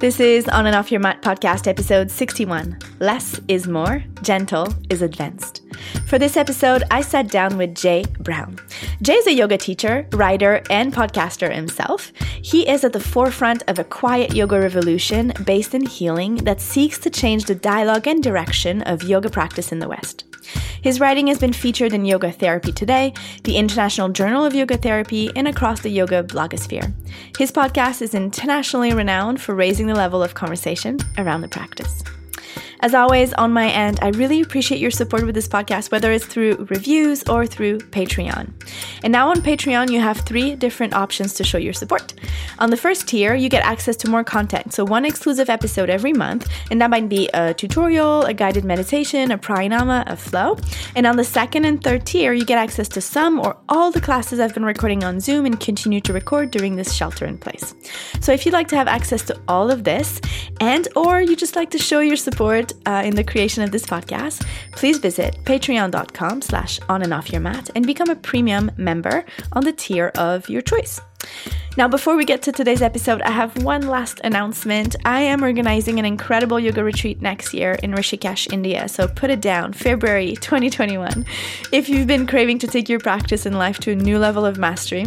This is On and Off Your Mat podcast episode 61. Less is more, gentle is advanced. For this episode, I sat down with Jay Brown. Jay's a yoga teacher, writer, and podcaster himself. He is at the forefront of a quiet yoga revolution based in healing that seeks to change the dialogue and direction of yoga practice in the West. His writing has been featured in Yoga Therapy Today, the International Journal of Yoga Therapy, and across the yoga blogosphere. His podcast is internationally renowned for raising the level of conversation around the practice. As always, on my end, I really appreciate your support with this podcast, whether it's through reviews or through Patreon. And now on Patreon, you have three different options to show your support. On the first tier, you get access to more content, so one exclusive episode every month, and that might be a tutorial, a guided meditation, a pranayama, a flow. And on the second and third tier, you get access to some or all the classes I've been recording on Zoom and continue to record during this shelter in place. So if you'd like to have access to all of this, and or you just like to show your support in the creation of this podcast, please visit patreon.com/onandoffyourmat and become a premium member on the tier of your choice. Now, before we get to today's episode, I have one last announcement. I am organizing an incredible yoga retreat next year in Rishikesh, India. So put it down, February 2021. If you've been craving to take your practice and life to a new level of mastery,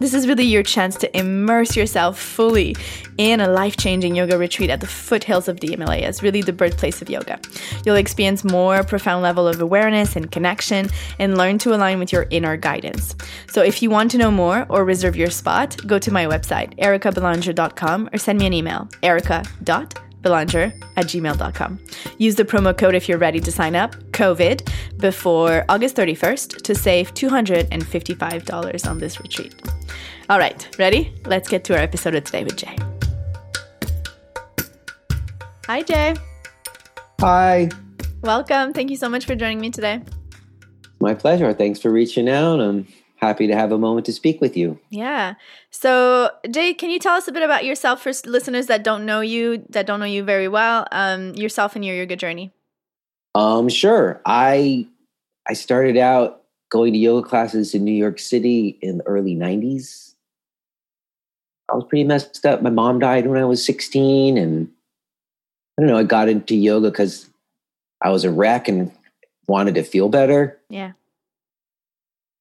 this is really your chance to immerse yourself fully in a life-changing yoga retreat at the foothills of the Himalayas, really the birthplace of yoga. You'll experience more profound level of awareness and connection and learn to align with your inner guidance. So if you want to know more or reserve your spot, go to my website, ericabelanger.com, or send me an email, erica.belanger@gmail.com. Use the promo code if you're ready to sign up, COVID, before August 31st to save $255 on this retreat. All right, ready? Let's get to our episode of today with Jay. Hi, Jay. Hi. Welcome. Thank you so much for joining me today. My pleasure. Thanks for reaching out. I'm happy to have a moment to speak with you. Yeah. So, Jay, can you tell us a bit about yourself for listeners that don't know you, very well, yourself and your yoga journey? Sure. I started out going to yoga classes in New York City in the early 90s. I was pretty messed up. My mom died when I was 16, and I don't know, I got into yoga because I was a wreck and wanted to feel better. Yeah.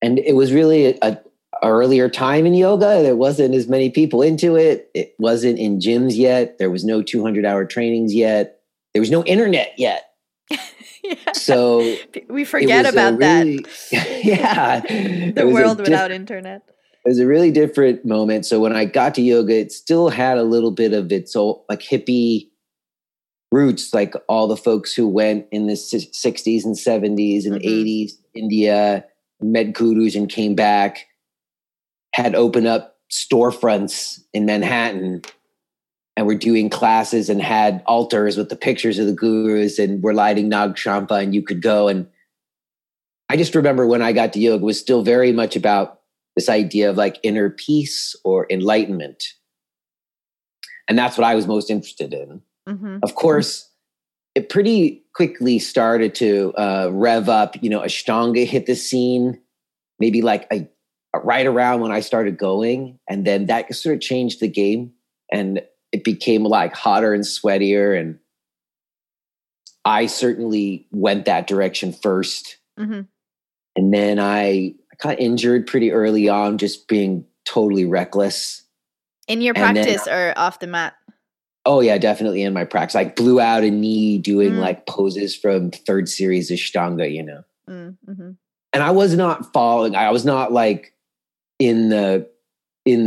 And it was really a earlier time in yoga. There wasn't as many people into it. It wasn't in gyms yet. There was no 200-hour trainings yet. There was no internet yet. Yeah. So we forget about that. Yeah. The world without internet. It was a really different moment. So when I got to yoga, it still had a little bit of its old, like, hippie roots, like all the folks who went in the 60s and 70s and 80s, India, med gurus, and came back, had opened up storefronts in Manhattan and were doing classes and had altars with the pictures of the gurus and were lighting Nag Champa, and you could go. And I just remember when I got to yoga, it was still very much about this idea of like inner peace or enlightenment. And that's what I was most interested in. Mm-hmm. Of course, it pretty quickly started to rev up. You know, Ashtanga hit the scene maybe like right around when I started going. And then that sort of changed the game, and it became like hotter and sweatier. And I certainly went that direction first. Mm-hmm. And then I got injured pretty early on, just being totally reckless. In your practice or off the mat? Oh, yeah, definitely in my practice. I blew out a knee doing like poses from third series Ashtanga, you know. Mm-hmm. And I was not following. I was not like in the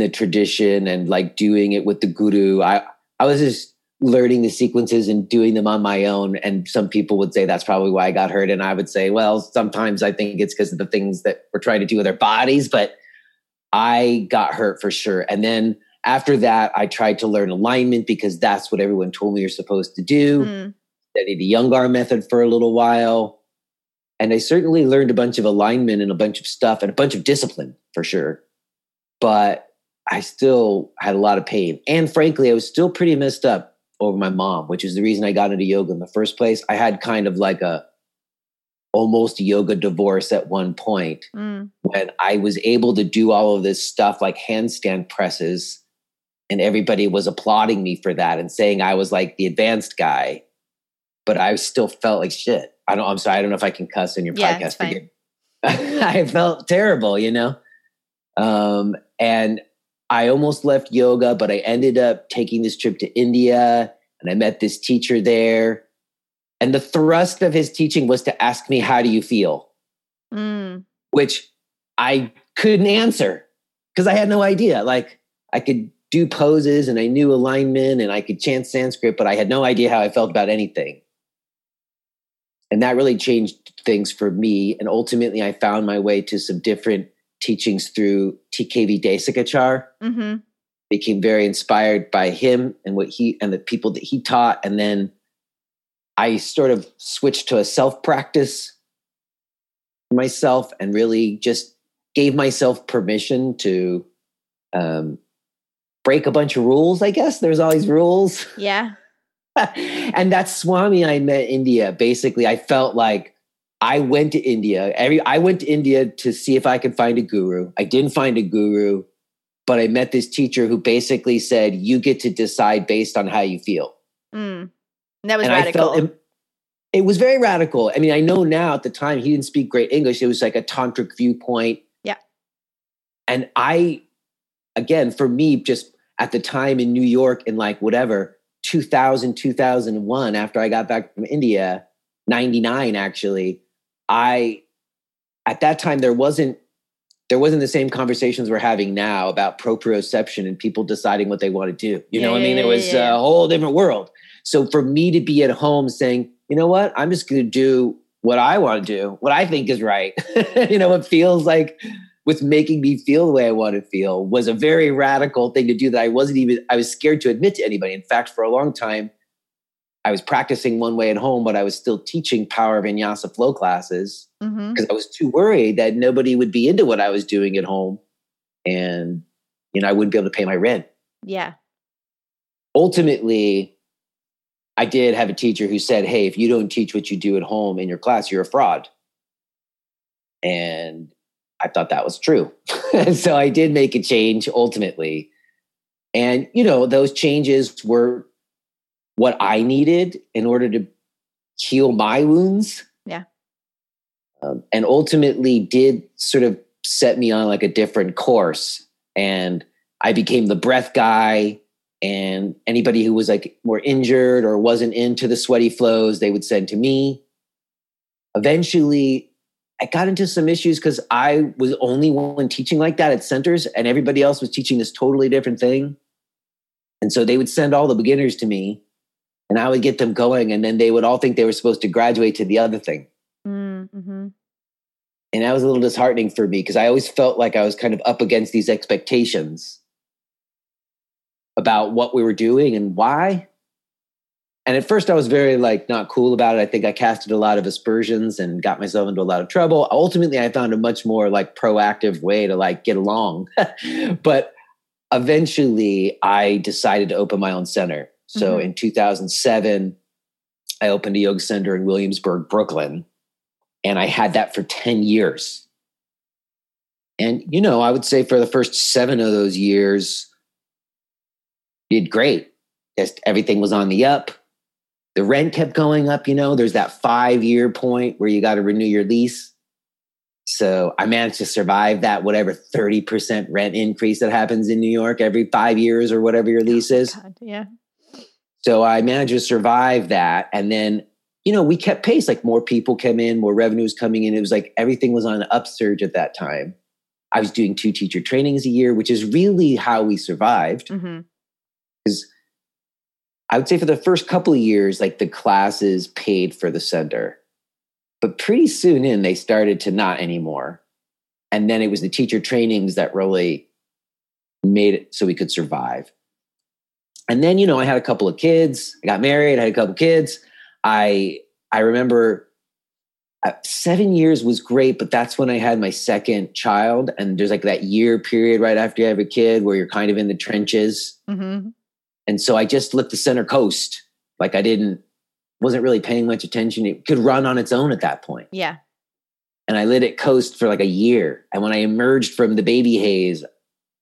tradition and like doing it with the guru. I was just learning the sequences and doing them on my own. And some people would say that's probably why I got hurt. And I would say, well, sometimes I think it's because of the things that we're trying to do with our bodies. But I got hurt for sure. And then after that, I tried to learn alignment because that's what everyone told me you're supposed to do. Studied the Iyengar method for a little while. And I certainly learned a bunch of alignment and a bunch of stuff and a bunch of discipline for sure. But I still had a lot of pain. And frankly, I was still pretty messed up over my mom, which is the reason I got into yoga in the first place. I had kind of like a almost yoga divorce at one point when I was able to do all of this stuff like handstand presses And everybody was applauding me for that and saying I was like the advanced guy, but I still felt like shit. I'm sorry. I don't know if I can cuss in your podcast. Forgive me. I felt terrible, you know? And I almost left yoga, but I ended up taking this trip to India and I met this teacher there. And the thrust of his teaching was to ask me, how do you feel? Which I couldn't answer because I had no idea. Like I could do poses and I knew alignment and I could chant Sanskrit, but I had no idea how I felt about anything. And that really changed things for me. And ultimately I found my way to some different teachings through TKV Desikachar. Mm-hmm. Became very inspired by him and what he and the people that he taught. And then I sort of switched to a self-practice myself and really just gave myself permission to break a bunch of rules, I guess. There's always rules. Yeah. And that Swami I met in India, basically, I felt like I went to India. I went to India to see if I could find a guru. I didn't find a guru, but I met this teacher who basically said, you get to decide based on how you feel. That was radical. I felt it was very radical. I mean, I know now at the time he didn't speak great English. It was like a tantric viewpoint. Yeah. And I, again, for me, just at the time in New York in like whatever, 2000, 2001, after I got back from India, 99 actually, at that time there wasn't the same conversations we're having now about proprioception and people deciding what they want to do. You know what I mean? It was a whole different world. So for me to be at home saying, you know what, I'm just going to do what I want to do, what I think is right. You know, it feels like was making me feel the way I want to feel was a very radical thing to do that I was scared to admit to anybody. In fact, for a long time, I was practicing one way at home, but I was still teaching power of vinyasa flow classes because I was too worried that nobody would be into what I was doing at home. And, you know, I wouldn't be able to pay my rent. Yeah. Ultimately, I did have a teacher who said, hey, if you don't teach what you do at home in your class, you're a fraud. And I thought that was true. So I did make a change ultimately. And, you know, those changes were what I needed in order to heal my wounds. Yeah. And ultimately did sort of set me on like a different course. And I became the breath guy. And anybody who was like more injured or wasn't into the sweaty flows, they would send to me. Eventually, I got into some issues because I was only one teaching like that at centers and everybody else was teaching this totally different thing. And so they would send all the beginners to me and I would get them going and then they would all think they were supposed to graduate to the other thing. Mm-hmm. And that was a little disheartening for me because I always felt like I was kind of up against these expectations about what we were doing and why. And at first I was very like not cool about it. I think I casted a lot of aspersions and got myself into a lot of trouble. Ultimately, I found a much more like proactive way to like get along. But eventually I decided to open my own center. So in 2007, I opened a yoga center in Williamsburg, Brooklyn. And I had that for 10 years. And, you know, I would say for the first 7 of those years, did great. Just everything was on the up. The rent kept going up, you know, there's that 5-year point where you got to renew your lease. So I managed to survive that, whatever 30% rent increase that happens in New York every 5 years or whatever your lease is. God, yeah. So I managed to survive that. And then, you know, we kept pace, like more people came in, more revenue was coming in. It was like everything was on an upsurge at that time. I was doing 2 teacher trainings a year, which is really how we survived. Because I would say for the first couple of years, like the classes paid for the center, but pretty soon in they started to not anymore. And then it was the teacher trainings that really made it so we could survive. And then, you know, I had a couple of kids, I got married, I had a couple of kids. I remember 7 years was great, but that's when I had my second child. And there's like that year period right after you have a kid where you're kind of in the trenches. And so I just let the center coast. Like I wasn't really paying much attention. It could run on its own at that point. Yeah. And I let it coast for like a year. And when I emerged from the baby haze,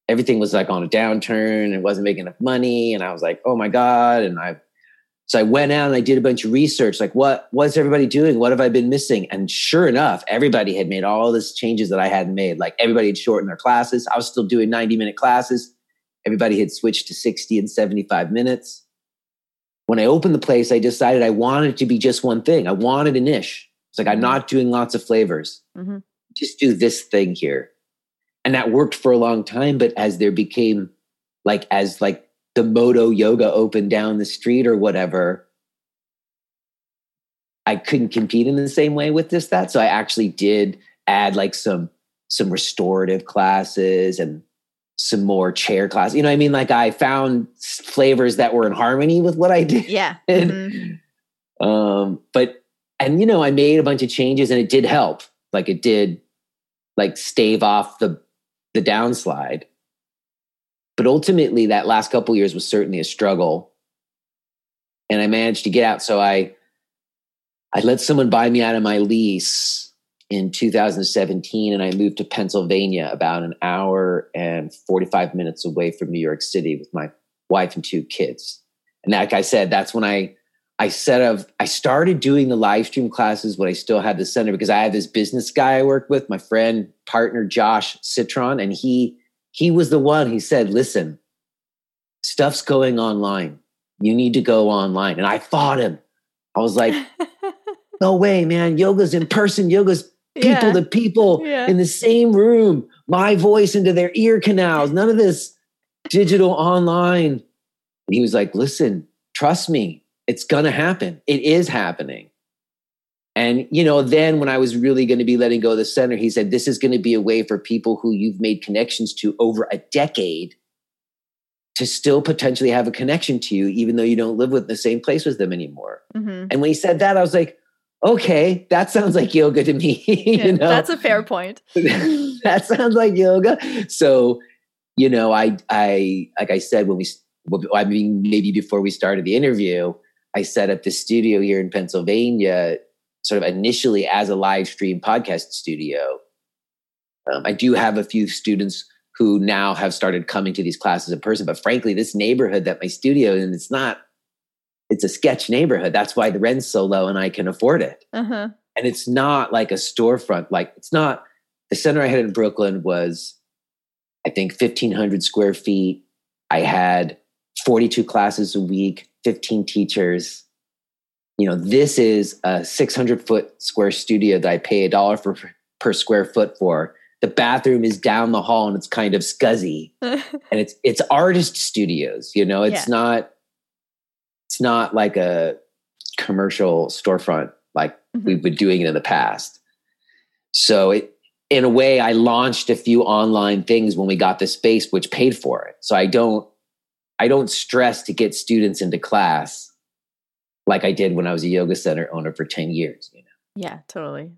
everything was like on a downturn and wasn't making enough money. And I was like, oh my God. And so I went out and I did a bunch of research, like what's everybody doing? What have I been missing? And sure enough, everybody had made all these changes that I hadn't made. Like everybody had shortened their classes. I was still doing 90-minute classes. Everybody had switched to 60 and 75 minutes. When I opened the place, I decided I wanted it to be just one thing. I wanted a niche. It's like, I'm not doing lots of flavors. Mm-hmm. Just do this thing here. And that worked for a long time. But as there became as the Moto Yoga opened down the street or whatever, I couldn't compete in the same way with that. So I actually did add some restorative classes and some more chair class. You know what I mean? Like I found flavors that were in harmony with what I did. Yeah. Mm-hmm. I made a bunch of changes and it did help. Like it did stave off the downslide. But ultimately that last couple of years was certainly a struggle. And I managed to get out. So I let someone buy me out of my lease in 2017, and I moved to Pennsylvania, about an hour and 45 minutes away from New York City, with my wife and two kids. And like I said, that's when I started doing the live stream classes when I still had the center, because I had this business guy I worked with, my friend, partner, Josh Citron. And he was the one, he said, listen, stuff's going online. You need to go online. And I fought him. I was like, no way, man. Yoga's in person. Yoga's people to people in the same room, my voice into their ear canals, none of this digital online. And he was like, listen, trust me, it's going to happen. It is happening. And, then when I was really going to be letting go of the center, he said, this is going to be a way for people who you've made connections to over a decade to still potentially have a connection to you, even though you don't live in the same place with them anymore. Mm-hmm. And when he said that, I was like, okay, that sounds like yoga to me. Yeah, that's a fair point. That sounds like yoga. So, I like I said, maybe before we started the interview, I set up this studio here in Pennsylvania, sort of initially as a live stream podcast studio. I do have a few students who now have started coming to these classes in person, but frankly, this neighborhood that my studio in, it's a sketch neighborhood. That's why the rent's so low and I can afford it. Uh-huh. And it's not like a storefront. The center I had in Brooklyn was, I think, 1,500 square feet. I had 42 classes a week, 15 teachers. This is a 600-foot square studio that I pay $1 per square foot for. The bathroom is down the hall and it's kind of scuzzy. And it's artist studios, it's not... It's not like a commercial storefront like we've been doing it in the past. So in a way, I launched a few online things when we got the space, which paid for it. So I don't stress to get students into class like I did when I was a yoga center owner for 10 years. Yeah, totally.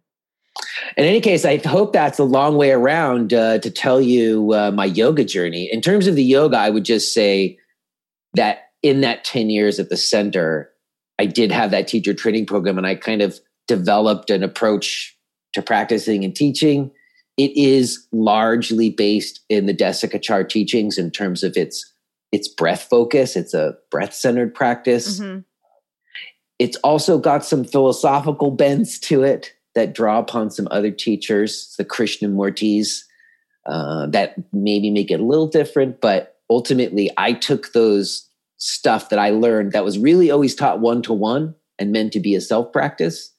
In any case, I hope that's a long way around to tell you my yoga journey. In terms of the yoga, I would just say that in that 10 years at the center, I did have that teacher training program, and I kind of developed an approach to practicing and teaching. It is largely based in the Desikachar teachings in terms of its breath focus. It's a breath-centered practice. Mm-hmm. It's also got some philosophical bends to it that draw upon some other teachers, the Krishnamurtis, that maybe make it a little different. But ultimately, I took those stuff that I learned that was really always taught one-to-one and meant to be a self-practice.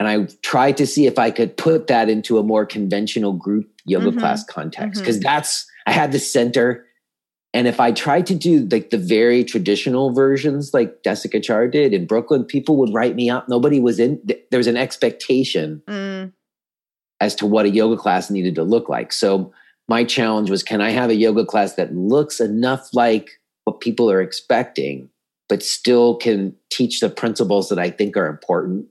And I tried to see if I could put that into a more conventional group yoga class context. Because I had the center. And if I tried to do the very traditional versions like Desikachar did in Brooklyn, people would write me up. Nobody was in, there was an expectation as to what a yoga class needed to look like. So my challenge was, can I have a yoga class that looks enough like what people are expecting, but still can teach the principles that I think are important.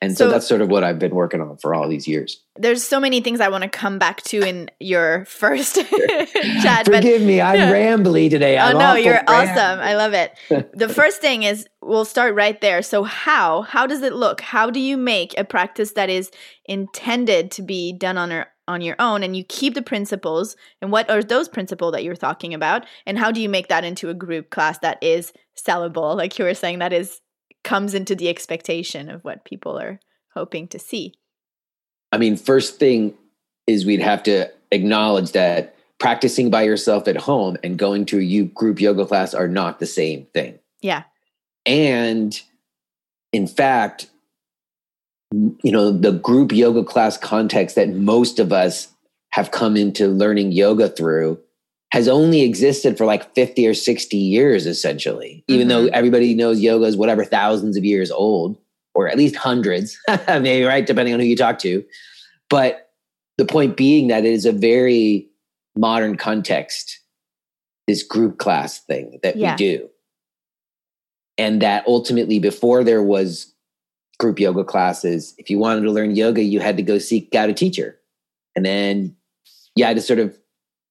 And so that's sort of what I've been working on for all these years. There's so many things I want to come back to in your first chat. Forgive me, I'm rambly today. Oh, no, you're awesome. I love it. The first thing is, we'll start right there. So how does it look? How do you make a practice that is intended to be done on on your own, and you keep the principles. And what are those principles that you're talking about? And how do you make that into a group class that is sellable? Like you were saying, that is comes into the expectation of what people are hoping to see. I mean, first thing is we'd have to acknowledge that practicing by yourself at home and going to a group yoga class are not the same thing. Yeah. And in fact, you know, the group yoga class context that most of us have come into learning yoga through has only existed for like 50 or 60 years, essentially, even though everybody knows yoga is whatever, thousands of years old, or at least hundreds, maybe, right? Depending on who you talk to. But the point being that it is a very modern context, this group class thing that we do. And that ultimately before there was group yoga classes, if you wanted to learn yoga, you had to go seek out a teacher. And then you had to sort of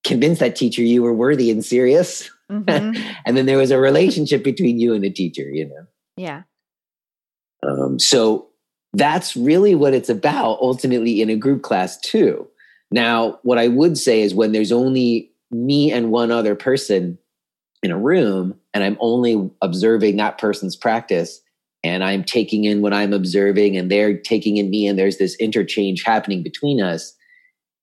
convince that teacher you were worthy and serious. And then there was a relationship between you and the teacher, you know? Yeah. So that's really what it's about ultimately in a group class too. Now, what I would say is when there's only me and one other person in a room and I'm only observing that person's practice and I'm taking in what I'm observing and they're taking in me and there's this interchange happening between us,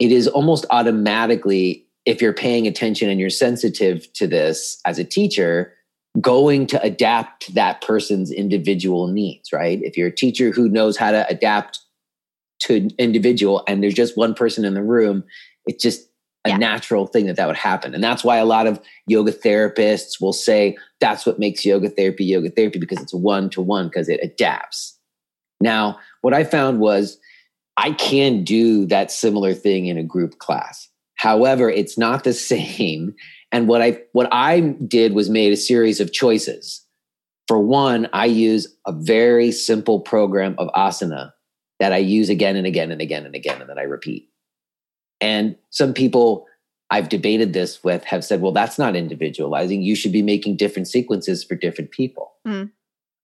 it is almost automatically, if you're paying attention and you're sensitive to this as a teacher, going to adapt to that person's individual needs, right? If you're a teacher who knows how to adapt to an individual and there's just one person in the room, it's just a natural thing that would happen. And that's why a lot of yoga therapists will say that's what makes yoga therapy, because it's one-to-one, because it adapts. Now, what I found was I can do that similar thing in a group class. However, it's not the same. And what I did was made a series of choices. For one, I use a very simple program of asana that I use again and again and again and again, and that I repeat. And some people I've debated this with have said, well, that's not individualizing. You should be making different sequences for different people. Mm.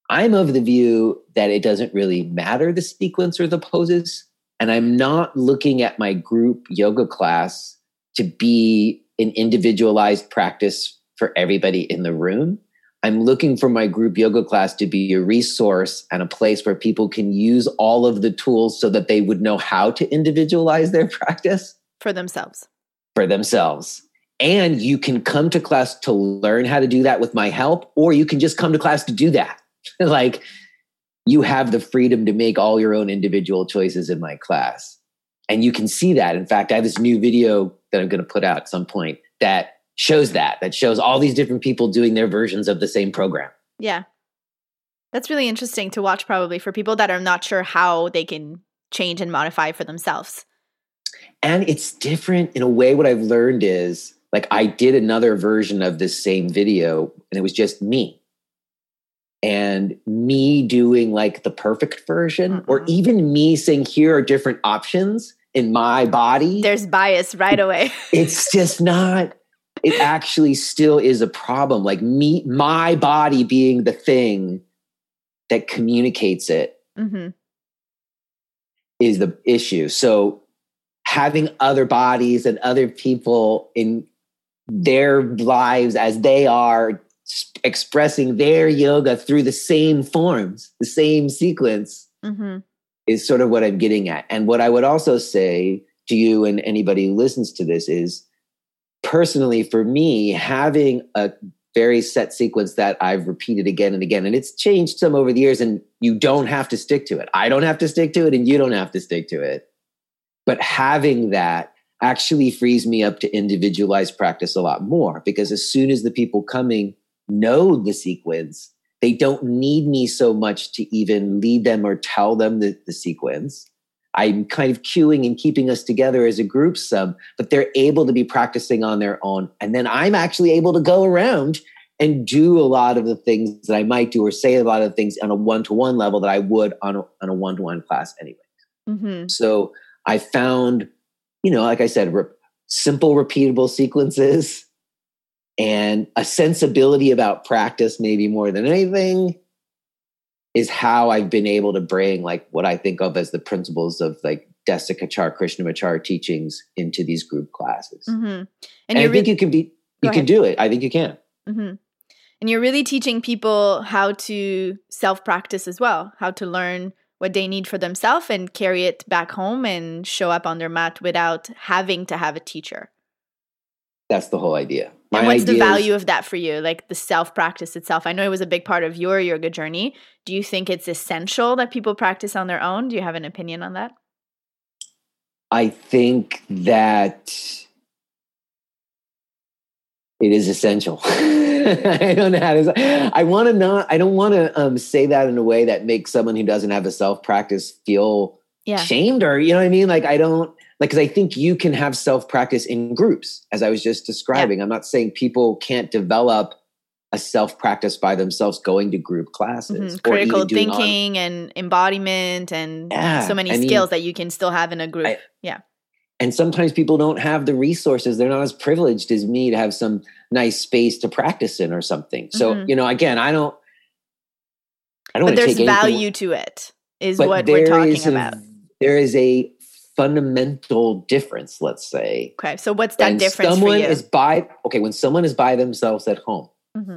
I'm of the view that it doesn't really matter the sequence or the poses. And I'm not looking at my group yoga class to be an individualized practice for everybody in the room. I'm looking for my group yoga class to be a resource and a place where people can use all of the tools so that they would know how to individualize their practice. For themselves. And you can come to class to learn how to do that with my help, or you can just come to class to do that. Like, you have the freedom to make all your own individual choices in my class. And you can see that. In fact, I have this new video that I'm going to put out at some point that shows that shows all these different people doing their versions of the same program. Yeah. That's really interesting to watch, probably for people that are not sure how they can change and modify for themselves. And it's different in a way. What I've learned is, like, I did another version of this same video and it was just me. And me doing like the perfect version, or even me saying, here are different options in my body. There's bias right away. It's just not. It actually still is a problem. Like me, my body being the thing that communicates it is the issue. So having other bodies and other people in their lives as they are expressing their yoga through the same forms, the same sequence is sort of what I'm getting at. And what I would also say to you and anybody who listens to this is, personally, for me, having a very set sequence that I've repeated again and again, and it's changed some over the years, and you don't have to stick to it. I don't have to stick to it, and you don't have to stick to it. But having that actually frees me up to individualized practice a lot more, because as soon as the people coming know the sequence, they don't need me so much to even lead them or tell them the sequence. I'm kind of cueing and keeping us together as a group some, but they're able to be practicing on their own. And then I'm actually able to go around and do a lot of the things that I might do or say a lot of things on a one-to-one level that I would on a one-to-one class anyway. So I found, you know, like I said, simple, repeatable sequences and a sensibility about practice maybe more than anything is how I've been able to bring like what I think of as the principles of like Desikachar, Krishnamachar teachings into these group classes. Mm-hmm. And I think you can do it. I think you can. Mm-hmm. And you're really teaching people how to self-practice as well, how to learn what they need for themselves and carry it back home and show up on their mat without having to have a teacher. That's the whole idea. And what's the value of that for you? Like the self-practice itself. I know it was a big part of your yoga journey. Do you think it's essential that people practice on their own? Do you have an opinion on that? I think that it is essential. I don't know how to say. I don't want to say that in a way that makes someone who doesn't have a self-practice feel shamed, or, you know what I mean? Like, I don't, like, because I think you can have self-practice in groups, as I was just describing. Yeah. I'm not saying people can't develop a self-practice by themselves going to group classes. Mm-hmm. Critical thinking and embodiment and so many skills that you can still have in a group. And sometimes people don't have the resources. They're not as privileged as me to have some nice space to practice in or something. So, you know, again, I don't want to take anything. But there's value to it is what we're talking about. There is a fundamental difference, let's say. Okay. So what's that difference for you? When someone is by themselves at home,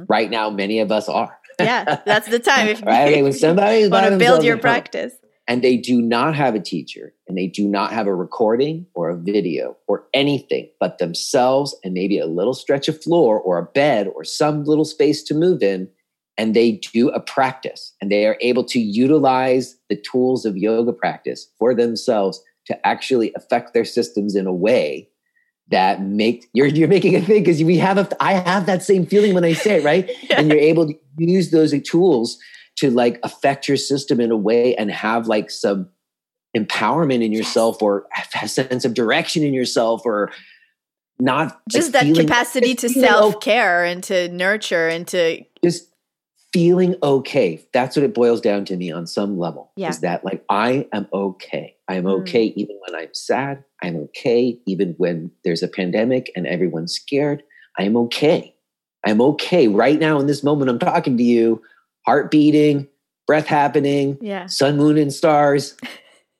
right now, many of us are. Yeah, that's the time. Right? When somebody's by themselves, build your practice. And they do not have a teacher, and they do not have a recording or a video or anything but themselves and maybe a little stretch of floor or a bed or some little space to move in, and they do a practice, and they are able to utilize the tools of yoga practice for themselves to actually affect their systems in a way that make you're making a thing, because I have that same feeling when I say it, right? And you're able to use those tools to like affect your system in a way and have like some empowerment in yourself or a sense of direction in yourself, or not just like that capacity to self-care and to nurture and to just feeling okay. That's what it boils down to me on some level. Yeah. Is that like, I am okay. I am okay even when I'm sad. I'm okay even when there's a pandemic and everyone's scared. I am okay. I'm okay right now in this moment. I'm talking to you. Heart beating, breath happening, sun, moon, and stars.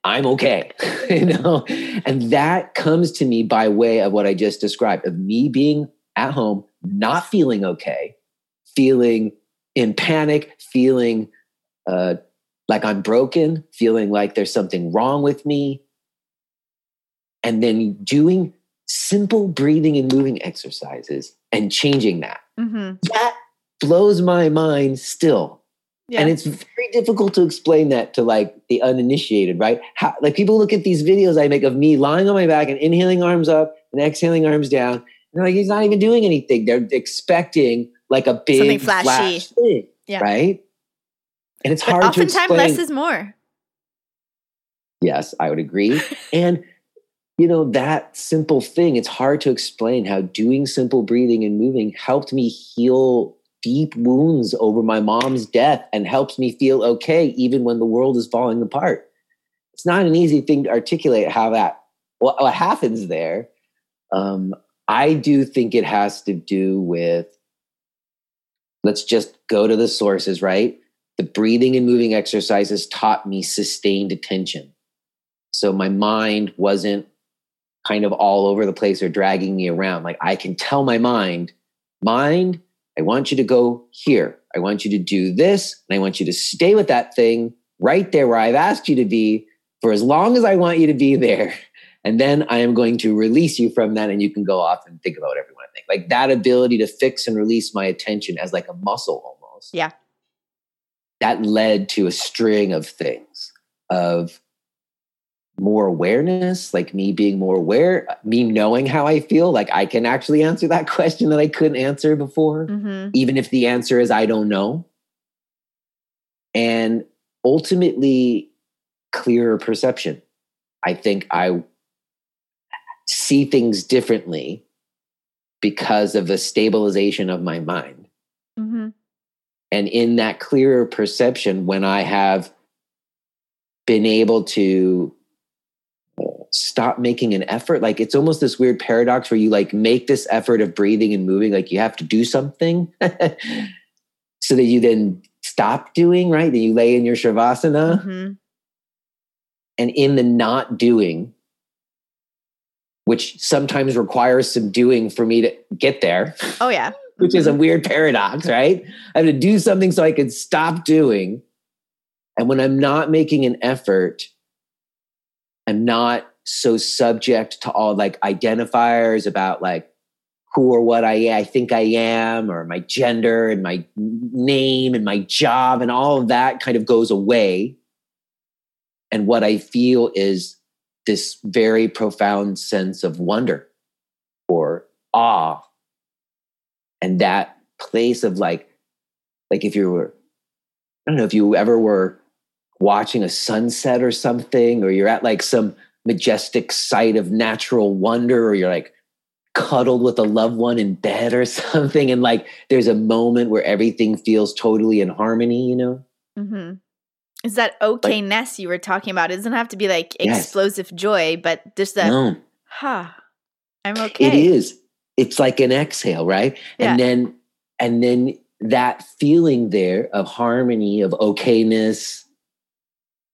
I'm okay, you know? And that comes to me by way of what I just described, of me being at home, not feeling okay, feeling in panic, feeling like I'm broken, feeling like there's something wrong with me. And then doing simple breathing and moving exercises and changing that. Mm-hmm. That blows my mind still. Yeah. And it's very difficult to explain that to like the uninitiated, right? How, like, people look at these videos I make of me lying on my back and inhaling arms up and exhaling arms down. And they're like, he's not even doing anything. They're expecting like a big something flashy thing, right? And it's hard to explain. Oftentimes less is more. Yes, I would agree. And you know, that simple thing, it's hard to explain how doing simple breathing and moving helped me heal deep wounds over my mom's death and helps me feel okay even when the world is falling apart. It's not an easy thing to articulate how that, what happens there. I do think it has to do with, let's just go to the sources, right? The breathing and moving exercises taught me sustained attention. So my mind wasn't kind of all over the place or dragging me around. Like, I can tell my mind, I want you to go here. I want you to do this. And I want you to stay with that thing right there where I've asked you to be for as long as I want you to be there. And then I am going to release you from that, and you can go off and think about whatever you want to think. Like, that ability to fix and release my attention as like a muscle almost. Yeah. That led to a string of things of more awareness, like me being more aware, me knowing how I feel, like I can actually answer that question that I couldn't answer before, even if the answer is I don't know. And ultimately, clearer perception. I think I see things differently because of the stabilization of my mind. Mm-hmm. And in that clearer perception, when I have been able to stop making an effort. Like, it's almost this weird paradox where you like make this effort of breathing and moving, like you have to do something so that you then stop doing, right? Then you lay in your shavasana And in the not doing, which sometimes requires some doing for me to get there. Oh, yeah. Which is a weird paradox, right? I have to do something so I can stop doing. And when I'm not making an effort, I'm not so subject to all like identifiers about like who or what I think I am, or my gender and my name and my job, and all of that kind of goes away. And what I feel is this very profound sense of wonder or awe. And that place of like if you were, I don't know if you ever were watching a sunset or something, or you're at like some majestic site of natural wonder, or you're like cuddled with a loved one in bed or something. And like, there's a moment where everything feels totally in harmony, you know? Mm-hmm. Is that okayness like, you were talking about? It doesn't have to be like explosive joy, but just that, I'm okay. It is. It's like an exhale, right? Yeah. And then that feeling there of harmony, of okayness,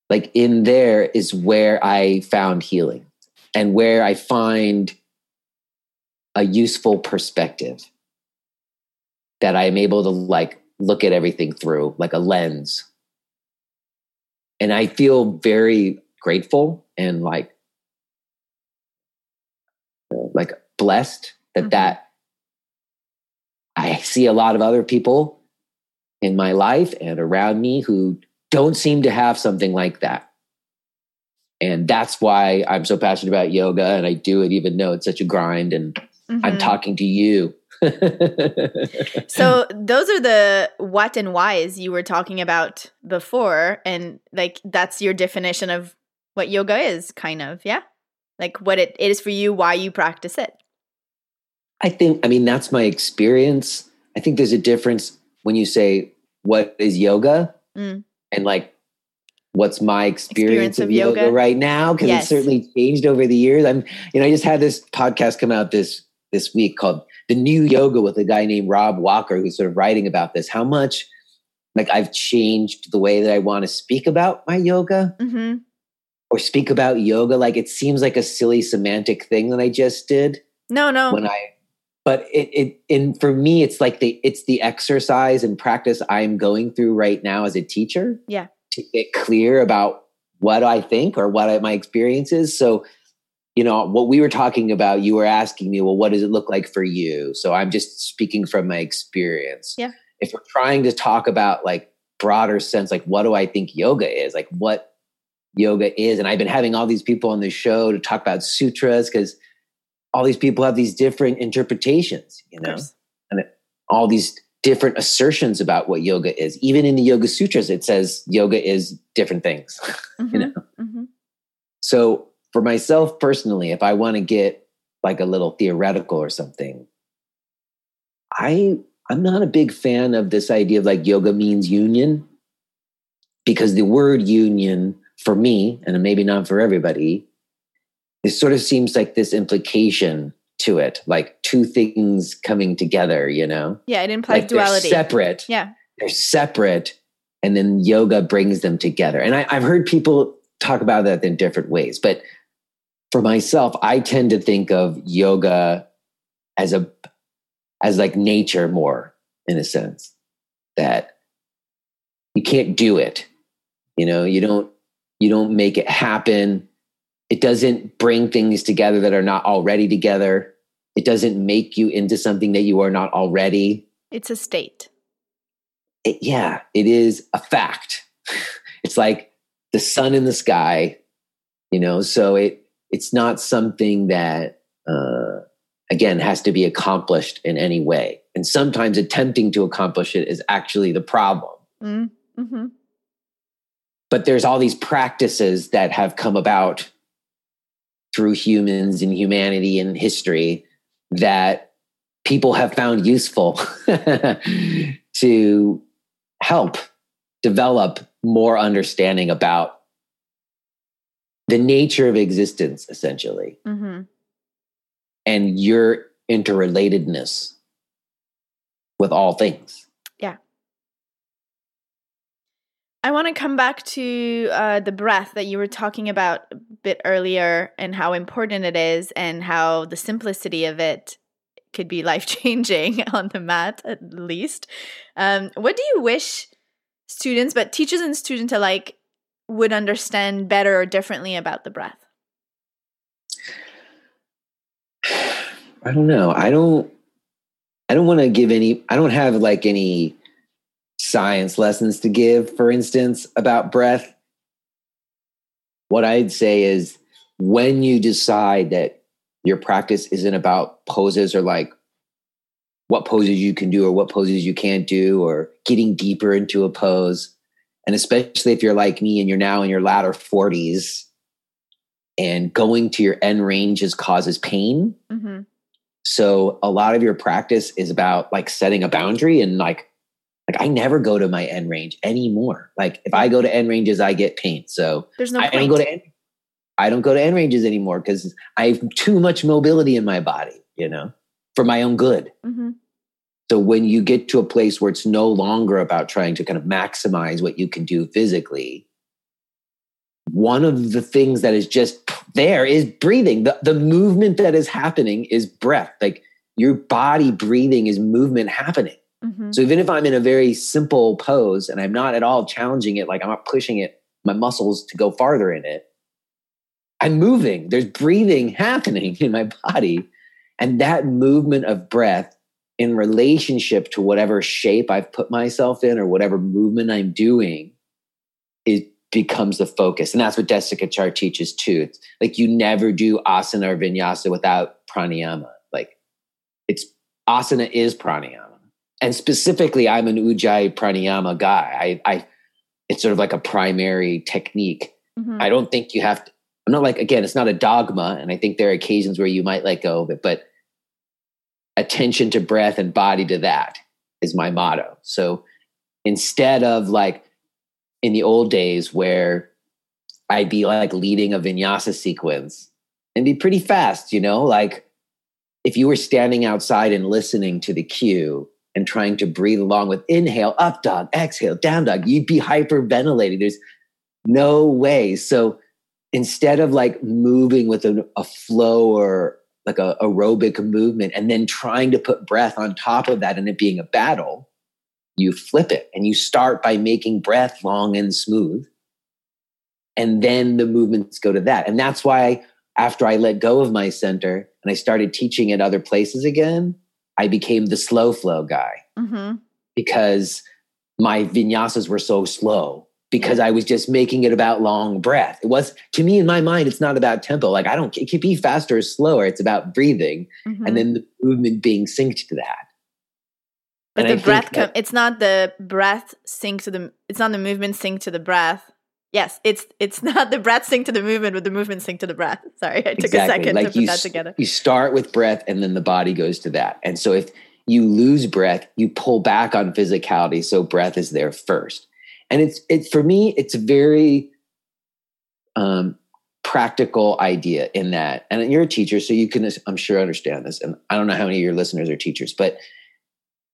like in there is where I found healing and where I find a useful perspective that I'm able to like look at everything through, like a lens. And I feel very grateful and like blessed that I see a lot of other people in my life and around me who don't seem to have something like that. And that's why I'm so passionate about yoga, and I do it even though it's such a grind, and I'm talking to you. So those are the what and whys you were talking about before, and like that's your definition of what yoga is, kind of, yeah? Like what it is for you, why you practice it. I mean, that's my experience. I think there's a difference when you say, what is yoga? And like, what's my experience of yoga right now? Because it's certainly changed over the years. I just had this podcast come out this week called The New Yoga with a guy named Rob Walker, who's sort of writing about this, how much like I've changed the way that I want to speak about my yoga or speak about yoga. Like it seems like a silly semantic thing that I just did. No. But it for me, it's like it's the exercise and practice I'm going through right now as a teacher. Yeah. To get clear about what I think or what my experience is. So, you know, what we were talking about, you were asking me, well, what does it look like for you? So I'm just speaking from my experience. Yeah. If we're trying to talk about like broader sense, like what do I think yoga is? Like what yoga is. And I've been having all these people on the show to talk about sutras because all these people have these different interpretations, you know, and all these different assertions about what yoga is. Even in the Yoga Sutras, it says yoga is different things, you know? So for myself personally, if I want to get like a little theoretical or something, I'm not a big fan of this idea of like yoga means union, because the word union for me, and maybe not for everybody, it sort of seems like this implication to it, like two things coming together, you know? Yeah, it implies like duality. They're separate. Yeah. They're separate. And then yoga brings them together. And I've heard people talk about that in different ways. But for myself, I tend to think of yoga as like nature more, in a sense, that you can't do it. You know, you don't make it happen. It doesn't bring things together that are not already together. It doesn't make you into something that you are not already. It's a state. It is a fact. It's like the sun in the sky, you know, so it's not something that, again, has to be accomplished in any way. And sometimes attempting to accomplish it is actually the problem. Mm-hmm. But there's all these practices that have come about through humans and humanity and history that people have found useful to help develop more understanding about the nature of existence, essentially, and your interrelatedness with all things. Yeah. I want to come back to the breath that you were talking about a bit earlier and how important it is and how the simplicity of it could be life-changing on the mat, at least. What do you wish students, but teachers and students alike, would understand better or differently about the breath? I don't know. I don't want to give any, I don't have like any science lessons to give, for instance, about breath. What I'd say is when you decide that your practice isn't about poses or like what poses you can do or what poses you can't do or getting deeper into a pose, and especially if you're like me and you're now in your latter 40s and going to your end ranges causes pain. Mm-hmm. So a lot of your practice is about like setting a boundary and like I never go to my end range anymore. Like if I go to end ranges, I get pain. So there's no point. I don't go to end ranges anymore because I have too much mobility in my body, you know, for my own good. Mm-hmm. So when you get to a place where it's no longer about trying to kind of maximize what you can do physically, one of the things that is just there is breathing. The movement that is happening is breath. Like your body breathing is movement happening. Mm-hmm. So even if I'm in a very simple pose and I'm not at all challenging it, like I'm not pushing it, my muscles to go farther in it, I'm moving. There's breathing happening in my body. And that movement of breath in relationship to whatever shape I've put myself in or whatever movement I'm doing becomes the focus. And that's what Desikachar teaches too. It's like you never do asana or vinyasa without pranayama. Like it's asana is pranayama. And specifically, I'm an ujjayi pranayama guy. It's sort of like a primary technique. Mm-hmm. I don't think you have to, I'm not like, again, it's not a dogma. And I think there are occasions where you might let go of it, but attention to breath and body to that is my motto. So instead of like, in the old days where I'd be like leading a vinyasa sequence and be pretty fast, you know, like if you were standing outside and listening to the cue and trying to breathe along with inhale, up dog, exhale, down dog, you'd be hyperventilating. There's no way. So instead of like moving with a flow or like a aerobic movement and then trying to put breath on top of that and it being a battle, you flip it and you start by making breath long and smooth. And then the movements go to that. And that's why after I let go of my center and I started teaching at other places again, I became the slow flow guy mm-hmm. because my vinyasas were so slow because I was just making it about long breath. It was, to me in my mind, it's not about tempo. Like it could be faster or slower. It's about breathing mm-hmm. and then the movement being synced to that. But and the breath, it's not the breath sync to the, it's not the movement sync to the breath. Yes, it's not the breath sync to the movement, but the movement sync to the breath. Sorry, I took a second like to put that together. You start with breath and then the body goes to that. And so if you lose breath, you pull back on physicality. So breath is there first. And it's for me, it's a very practical idea in that. And you're a teacher, so you can, I'm sure, understand this. And I don't know how many of your listeners are teachers, but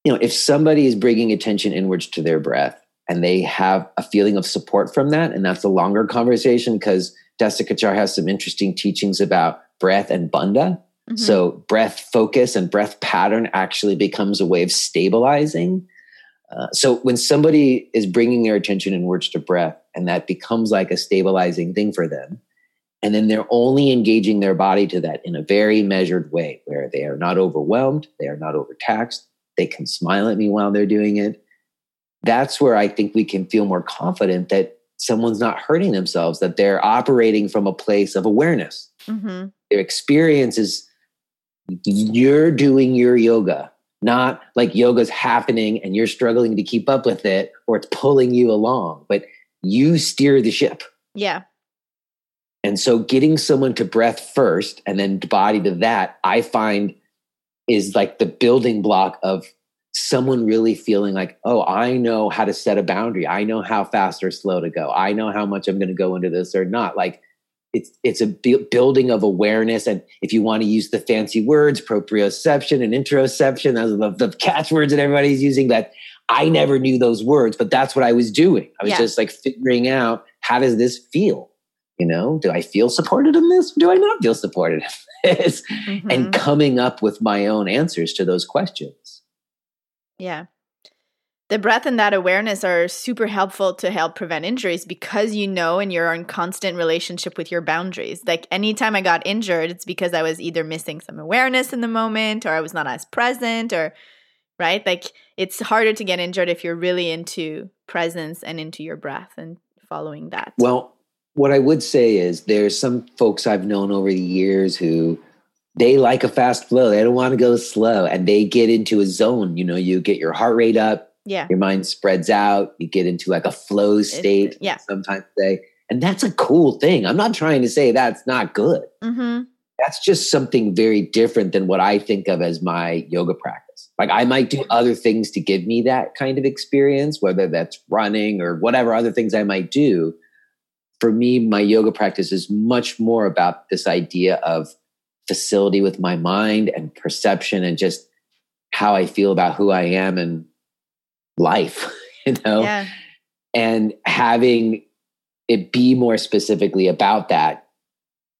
you know, if somebody is bringing attention inwards to their breath and they have a feeling of support from that, and that's a longer conversation because Desikachar has some interesting teachings about breath and bandha. Mm-hmm. So breath focus and breath pattern actually becomes a way of stabilizing. So when somebody is bringing their attention inwards to breath and that becomes like a stabilizing thing for them, and then they're only engaging their body to that in a very measured way where they are not overwhelmed, they are not overtaxed, they can smile at me while they're doing it. That's where I think we can feel more confident that someone's not hurting themselves, that they're operating from a place of awareness. Mm-hmm. Their experience is you're doing your yoga, not like yoga's happening and you're struggling to keep up with it or it's pulling you along, but you steer the ship. Yeah. And so getting someone to breath first and then body to that, I find is like the building block of someone really feeling like, oh, I know how to set a boundary. I know how fast or slow to go. I know how much I'm going to go into this or not. Like it's a building of awareness. And if you want to use the fancy words, proprioception and interoception, those are the catchwords that everybody's using, but I never knew those words, but that's what I was doing. I was just like figuring out, how does this feel? You know, do I feel supported in this? Do I not feel supported in this? Mm-hmm. And coming up with my own answers to those questions. Yeah. The breath and that awareness are super helpful to help prevent injuries, because you know, and you're in constant relationship with your boundaries. Like anytime I got injured, it's because I was either missing some awareness in the moment, or I was not as present, or right? Like it's harder to get injured if you're really into presence and into your breath and following that. Well, what I would say is there's some folks I've known over the years who they like a fast flow. They don't want to go slow, and they get into a zone. You know, you get your heart rate up. Yeah. Your mind spreads out. You get into like a flow state. Sometimes they, and that's a cool thing. I'm not trying to say that's not good. Mm-hmm. That's just something very different than what I think of as my yoga practice. Like I might do other things to give me that kind of experience, whether that's running or whatever other things I might do. For me, my yoga practice is much more about this idea of facility with my mind and perception and just how I feel about who I am and life, you know, and having it be more specifically about that,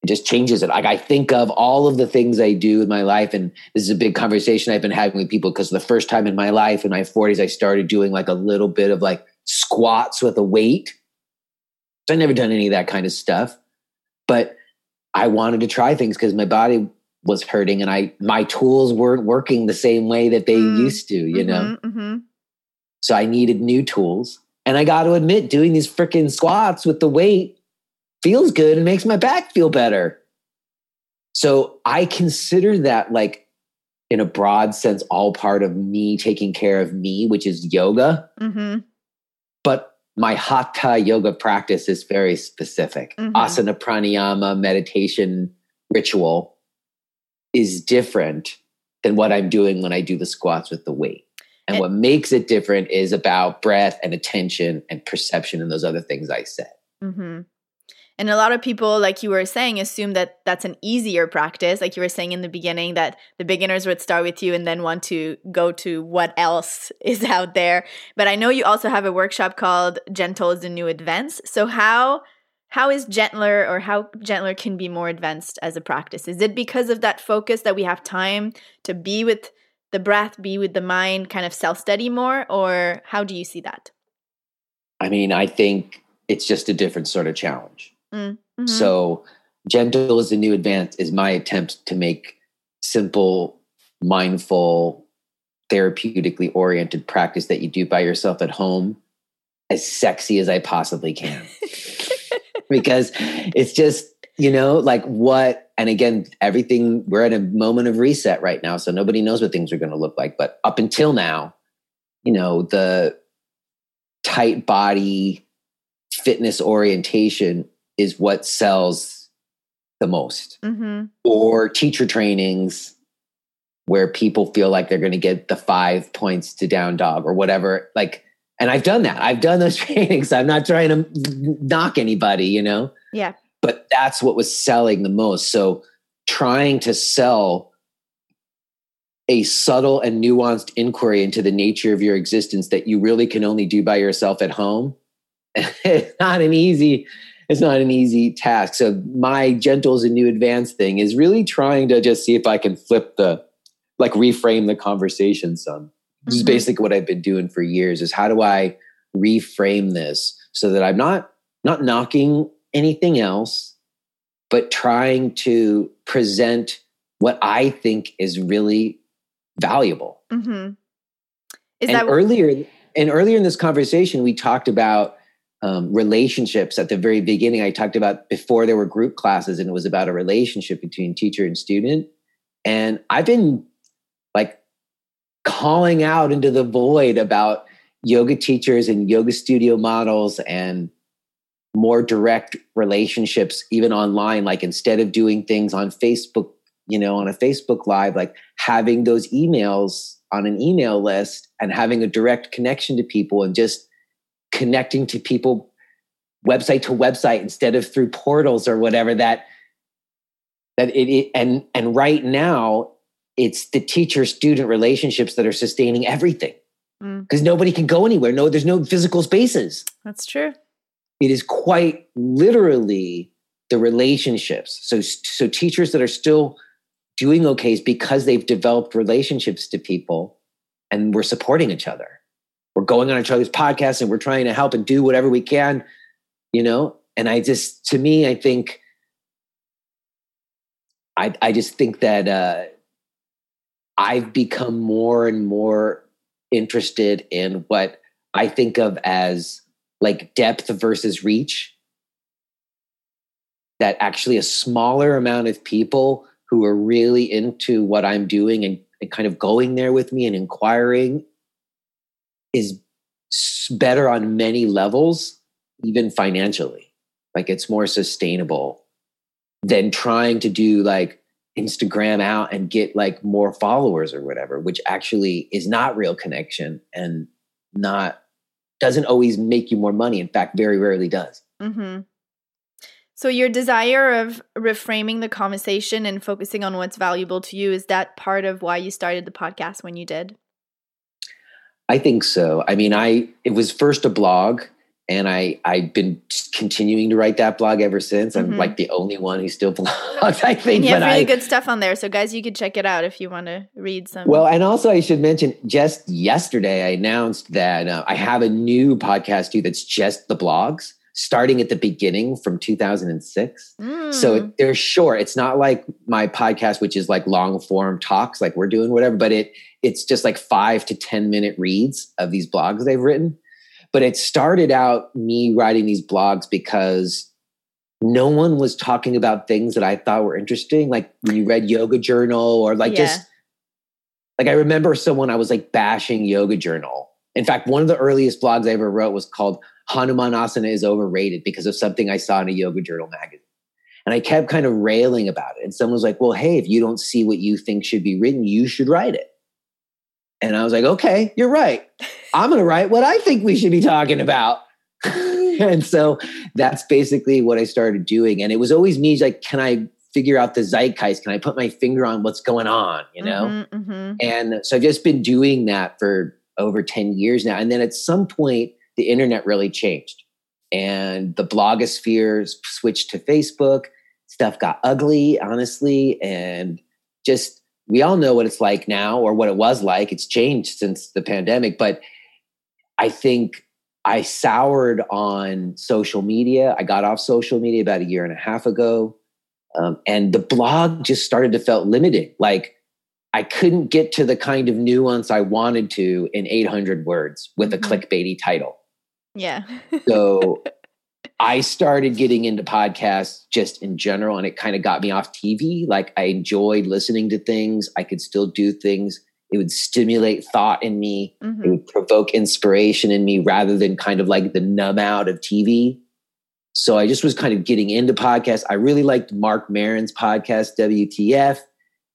it just changes it. Like I think of all of the things I do in my life, and this is a big conversation I've been having with people, because the first time in my life, in my 40s, I started doing like a little bit of like squats with a weight. So I never done any of that kind of stuff, but I wanted to try things because my body was hurting, and my tools weren't working the same way that they used to, you know. So I needed new tools. And I got to admit, doing these freaking squats with the weight feels good and makes my back feel better. So I consider that, like, in a broad sense, all part of me taking care of me, which is yoga. Mm-hmm. But my hatha yoga practice is very specific. Mm-hmm. Asana, pranayama, meditation, ritual is different than what I'm doing when I do the squats with the weight. And what makes it different is about breath and attention and perception and those other things I said. Mm-hmm. And a lot of people, like you were saying, assume that that's an easier practice. Like you were saying in the beginning, that the beginners would start with you and then want to go to what else is out there. But I know you also have a workshop called Gentle is the New Advanced. So how is gentler, or how gentler can be more advanced as a practice? Is it because of that focus that we have time to be with the breath, be with the mind, kind of self-study more? Or how do you see that? I mean, I think it's just a different sort of challenge. Mm-hmm. So Gentle is the New Advanced is my attempt to make simple, mindful, therapeutically oriented practice that you do by yourself at home as sexy as I possibly can. Because it's just, you know, like what, and again, everything, we're at a moment of reset right now. So nobody knows what things are going to look like. But up until now, you know, the tight body fitness orientation is what sells the most. Mm-hmm. Or teacher trainings where people feel like they're going to get the 5 points to down dog or whatever. Like, and I've done that. I've done those trainings. I'm not trying to knock anybody, you know? Yeah. But that's what was selling the most. So trying to sell a subtle and nuanced inquiry into the nature of your existence that you really can only do by yourself at home, it's not an easy task. So my Gentle is the New Advanced thing is really trying to just see if I can flip the, like, reframe the conversation some. Mm-hmm. This is basically what I've been doing for years, is how do I reframe this so that I'm not knocking anything else, but trying to present what I think is really valuable. Mm-hmm. Earlier in this conversation, we talked about relationships at the very beginning. I talked about before there were group classes, and it was about a relationship between teacher and student. And I've been like calling out into the void about yoga teachers and yoga studio models and more direct relationships, even online, like instead of doing things on Facebook, you know, on a Facebook Live, like having those emails on an email list and having a direct connection to people and just connecting to people website to website instead of through portals or whatever and right now it's the teacher-student relationships that are sustaining everything. because nobody can go anywhere. No, there's no physical spaces. That's true. It is quite literally the relationships. So teachers that are still doing okay is because they've developed relationships to people and we're supporting each other. We're going on each other's podcasts and we're trying to help and do whatever we can, you know? And I think that I've become more and more interested in what I think of as like depth versus reach. That actually a smaller amount of people who are really into what I'm doing and kind of going there with me and inquiring is better on many levels, even financially. Like it's more sustainable than trying to do like Instagram out and get like more followers or whatever, which actually is not real connection and not, doesn't always make you more money. In fact, very rarely does. Mm-hmm. So your desire of reframing the conversation and focusing on what's valuable to you, is that part of why you started the podcast when you did? I think so. I mean, it was first a blog and I've been continuing to write that blog ever since. Mm-hmm. I'm like the only one who still blogs, I think. You have really good stuff on there. So guys, you could check it out if you want to read some. Well, and also I should mention just yesterday I announced that I have a new podcast too that's just the blogs, starting at the beginning from 2006. So they're short. It's not like my podcast, which is like long form talks, like we're doing whatever, but it's just like 5 to 10 minute reads of these blogs they've written. But it started out me writing these blogs because no one was talking about things that I thought were interesting. Like when you read Yoga Journal or like, just like, I remember someone, I was like bashing Yoga Journal. In fact, one of the earliest blogs I ever wrote was called Hanumanasana is overrated because of something I saw in a Yoga Journal magazine. And I kept kind of railing about it. And someone was like, well, hey, if you don't see what you think should be written, you should write it. And I was like, okay, you're right. I'm going to write what I think we should be talking about. And so that's basically what I started doing. And it was always me like, can I figure out the zeitgeist? Can I put my finger on what's going on? You know? Mm-hmm, mm-hmm. And so I've just been doing that for over 10 years now. And then at some point, the internet really changed and the blogosphere switched to Facebook. Stuff got ugly, honestly. And just, we all know what it's like now or what it was like. It's changed since the pandemic, but I think I soured on social media. I got off social media about 1.5 years ago. And the blog just started to feel limited. Like I couldn't get to the kind of nuance I wanted to in 800 words with a clickbaity title. Yeah. So I started getting into podcasts just in general, and it kind of got me off TV. Like I enjoyed listening to things. I could still do things. It would stimulate thought in me. Mm-hmm. It would provoke inspiration in me rather than kind of like the numb out of TV. So I just was kind of getting into podcasts. I really liked Mark Maron's podcast, WTF.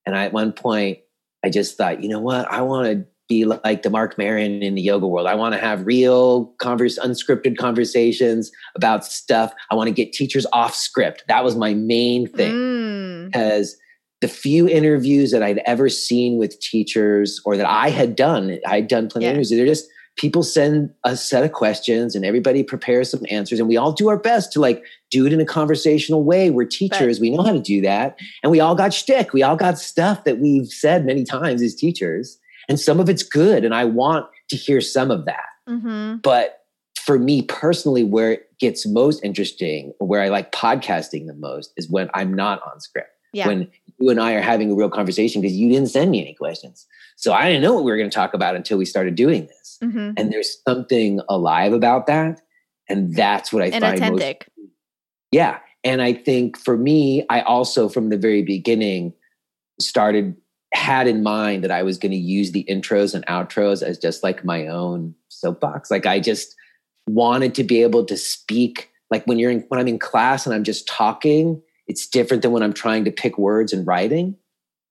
And I, at one point, I just thought, you know what? I want to be like the Mark Maron in the yoga world. I want to have real unscripted conversations about stuff. I want to get teachers off script. That was my main thing, because the few interviews that I'd ever seen with teachers or that I'd done plenty of interviews. They're just, people send a set of questions and everybody prepares some answers and we all do our best to like do it in a conversational way. We're teachers. We know how to do that. And we all got shtick. We all got stuff that we've said many times as teachers. And some of it's good. And I want to hear some of that. Mm-hmm. But for me personally, where it gets most interesting, where I like podcasting the most, is when I'm not on script. Yeah. When you and I are having a real conversation, because you didn't send me any questions. So I didn't know what we were going to talk about until we started doing this. Mm-hmm. And there's something alive about that. And that's what I find authentic. Most. Yeah. And I think for me, I also from the very beginning had in mind that I was going to use the intros and outros as just like my own soapbox. Like I just wanted to be able to speak. Like when I'm in class and I'm just talking, it's different than when I'm trying to pick words and writing.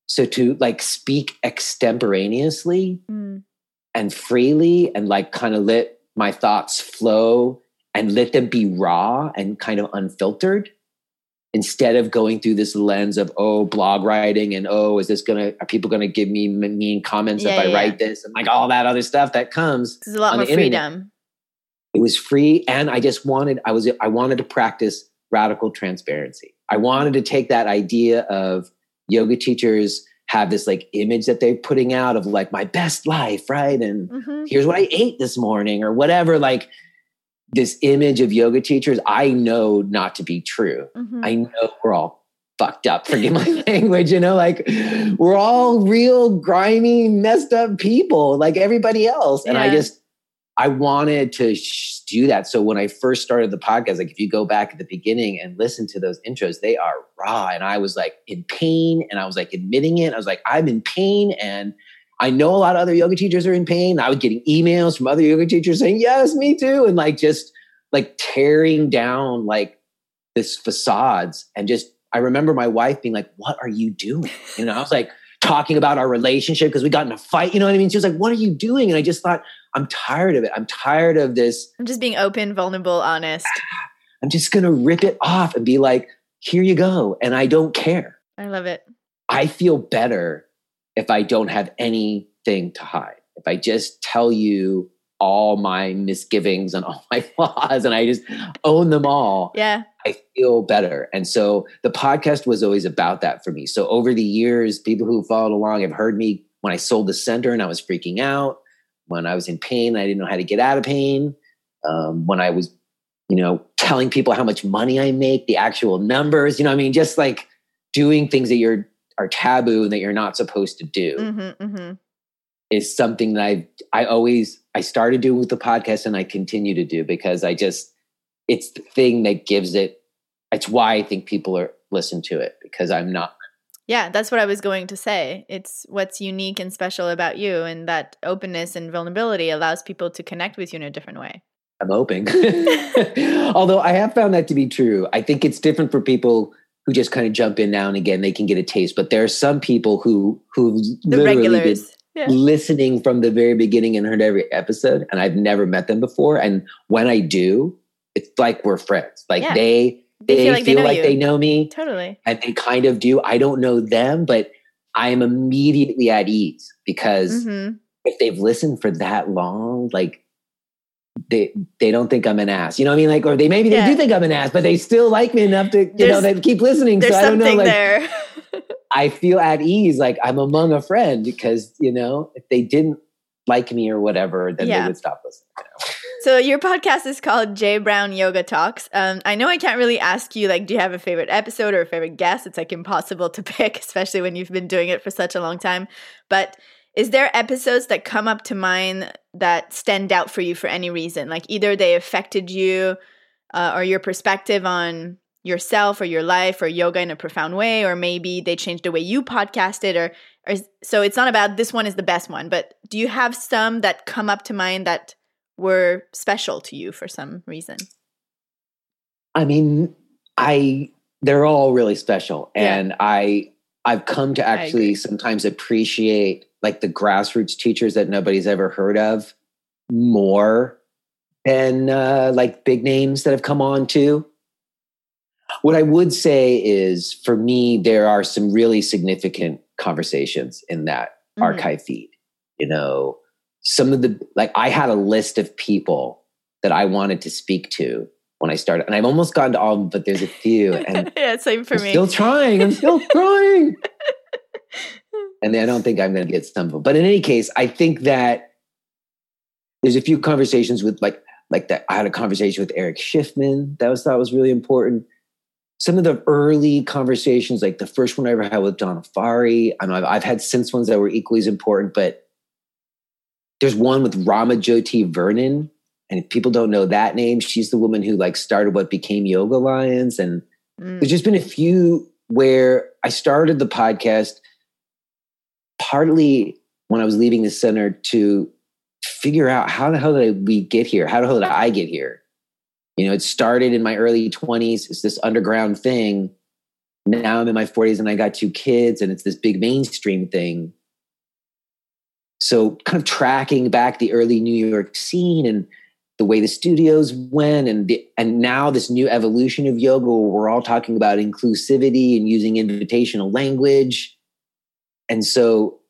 So to like speak extemporaneously and freely and like kind of let my thoughts flow and let them be raw and kind of unfiltered instead of going through this lens of, oh, blog writing and, oh, are people going to give me mean comments if I write this? And like all that other stuff that comes. There's a lot more freedom. It was free. And I just wanted to practice radical transparency. I wanted to take that idea of yoga teachers have this like image that they're putting out of like my best life, right? And here's what I ate this morning or whatever, like this image of yoga teachers, I know not to be true. I know we're all fucked up, forgive my language, you know, like we're all real grimy, messed up people like everybody else. And I wanted to do that. So when I first started the podcast, like if you go back at the beginning and listen to those intros, they are raw. And I was like in pain and I was like admitting it. I was like, I'm in pain. And I know a lot of other yoga teachers are in pain. I was getting emails from other yoga teachers saying, yes, me too. And like, just like tearing down like this facades. And just, I remember my wife being like, what are you doing? You know, I was like talking about our relationship because we got in a fight. You know what I mean? She was like, what are you doing? And I just thought, I'm tired of it. I'm tired of this. I'm just being open, vulnerable, honest. I'm just going to rip it off and be like, here you go. And I don't care. I love it. I feel better if I don't have anything to hide. If I just tell you all my misgivings and all my flaws and I just own them all, I feel better. And so the podcast was always about that for me. So over the years, people who followed along have heard me when I sold the center and I was freaking out. When I was in pain, I didn't know how to get out of pain. When I was, you know, telling people how much money I make, the actual numbers, you know what I mean? Just like doing things that are taboo and that you're not supposed to do is something that I started doing with the podcast and I continue to do because it's the thing that gives it, it's why I think people listen to it because I'm not. Yeah, that's what I was going to say. It's what's unique and special about you, and that openness and vulnerability allows people to connect with you in a different way. I'm hoping. Although I have found that to be true. I think it's different for people who just kind of jump in now and again, they can get a taste. But there are some people who've literally been listening from the very beginning and heard every episode, and I've never met them before. And when I do, it's like we're friends. Like they know me. Totally. And they kind of do. I don't know them, but I am immediately at ease because if they've listened for that long, like they don't think I'm an ass. You know what I mean? Like, or they maybe they do think I'm an ass, but they still like me enough to, they keep listening. There's something there. I feel at ease. Like I'm among a friend because, you know, if they didn't like me or whatever, then they would stop listening. So your podcast is called Jay Brown Yoga Talks. I know I can't really ask you, like, do you have a favorite episode or a favorite guest? It's like impossible to pick, especially when you've been doing it for such a long time. But is there episodes that come up to mind that stand out for you for any reason? Like either they affected you or your perspective on yourself or your life or yoga in a profound way, or maybe they changed the way you podcasted or so it's not about this one is the best one, but do you have some that come up to mind that were special to you for some reason? I mean, they're all really special. Yeah. And I've come to actually sometimes appreciate like the grassroots teachers that nobody's ever heard of more than like big names that have come on too. What I would say is for me, there are some really significant conversations in that archive feed, you know. Some of the, like I had a list of people that I wanted to speak to when I started and I've almost gotten to all of them, but there's a few. And same for me. I'm still trying. And I don't think I'm going to get some of them. But in any case, I think that there's a few conversations with like that. I had a conversation with Eric Schiffman that I thought was really important. Some of the early conversations, like the first one I ever had with Don Afari. I know I've had since ones that were equally as important, but there's one with Rama Jyoti Vernon. And if people don't know that name, she's the woman who like started what became Yoga Alliance. And there's just been a few where I started the podcast partly when I was leaving the center to figure out how the hell did we get here? How the hell did I get here? You know, it started in my early 20s. It's this underground thing. Now I'm in my 40s and I got two kids and it's this big mainstream thing. So kind of tracking back the early New York scene and the way the studios went, and now this new evolution of yoga where we're all talking about inclusivity and using invitational language. And so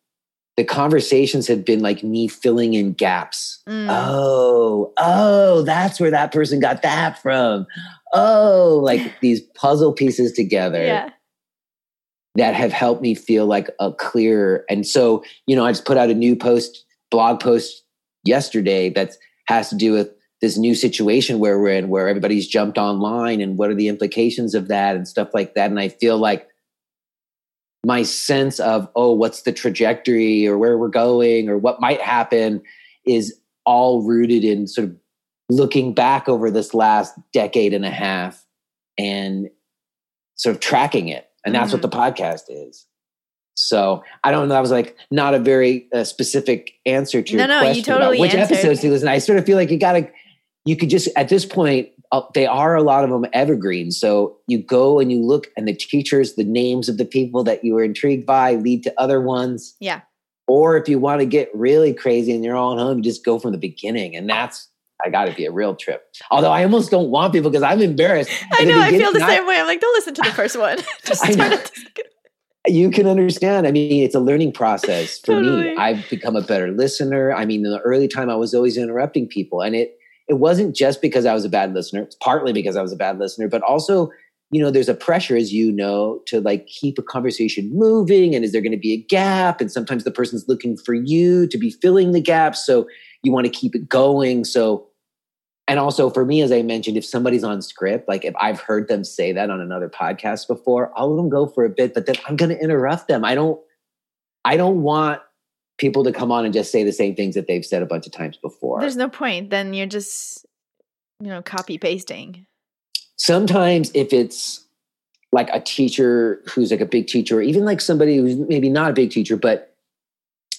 the conversations have been like me filling in gaps. Oh, that's where that person got that from. Oh, like these puzzle pieces together that have helped me feel like a clearer. And so, you know, I just put out a new blog post yesterday that has to do with this new situation where we're in, where everybody's jumped online and what are the implications of that and stuff like that. And I feel like my sense of, oh, what's the trajectory or where we're going or what might happen is all rooted in sort of looking back over this last decade and a half and sort of tracking it. And that's what the podcast is. So I don't know. That was like not a very specific answer to your question. No, you totally answered. Which episodes to listen. I sort of feel like you could just, at this point, they are a lot of them evergreen. So you go and you look, and the teachers, the names of the people that you were intrigued by lead to other ones. Yeah. Or if you want to get really crazy in your own home, you just go from the beginning. And that's, I got to be a real trip. Although I almost don't want people because I'm embarrassed. I know. I feel the same way. I'm like, don't listen to the first one. Just start at the second. You can understand. I mean, it's a learning process for me. I've become a better listener. I mean, in the early time, I was always interrupting people. And it wasn't just because I was a bad listener. It's partly because I was a bad listener, but also, you know, there's a pressure, as you know, to like keep a conversation moving. And is there going to be a gap? And sometimes the person's looking for you to be filling the gap. So you want to keep it going. So, and also for me, as I mentioned, if somebody's on script, like if I've heard them say that on another podcast before, I'll let them go for a bit, but then I'm going to interrupt them. I don't want people to come on and just say the same things that they've said a bunch of times before. There's no point. Then you're just, you know, copy pasting. Sometimes if it's like a teacher who's like a big teacher, or even like somebody who's maybe not a big teacher, but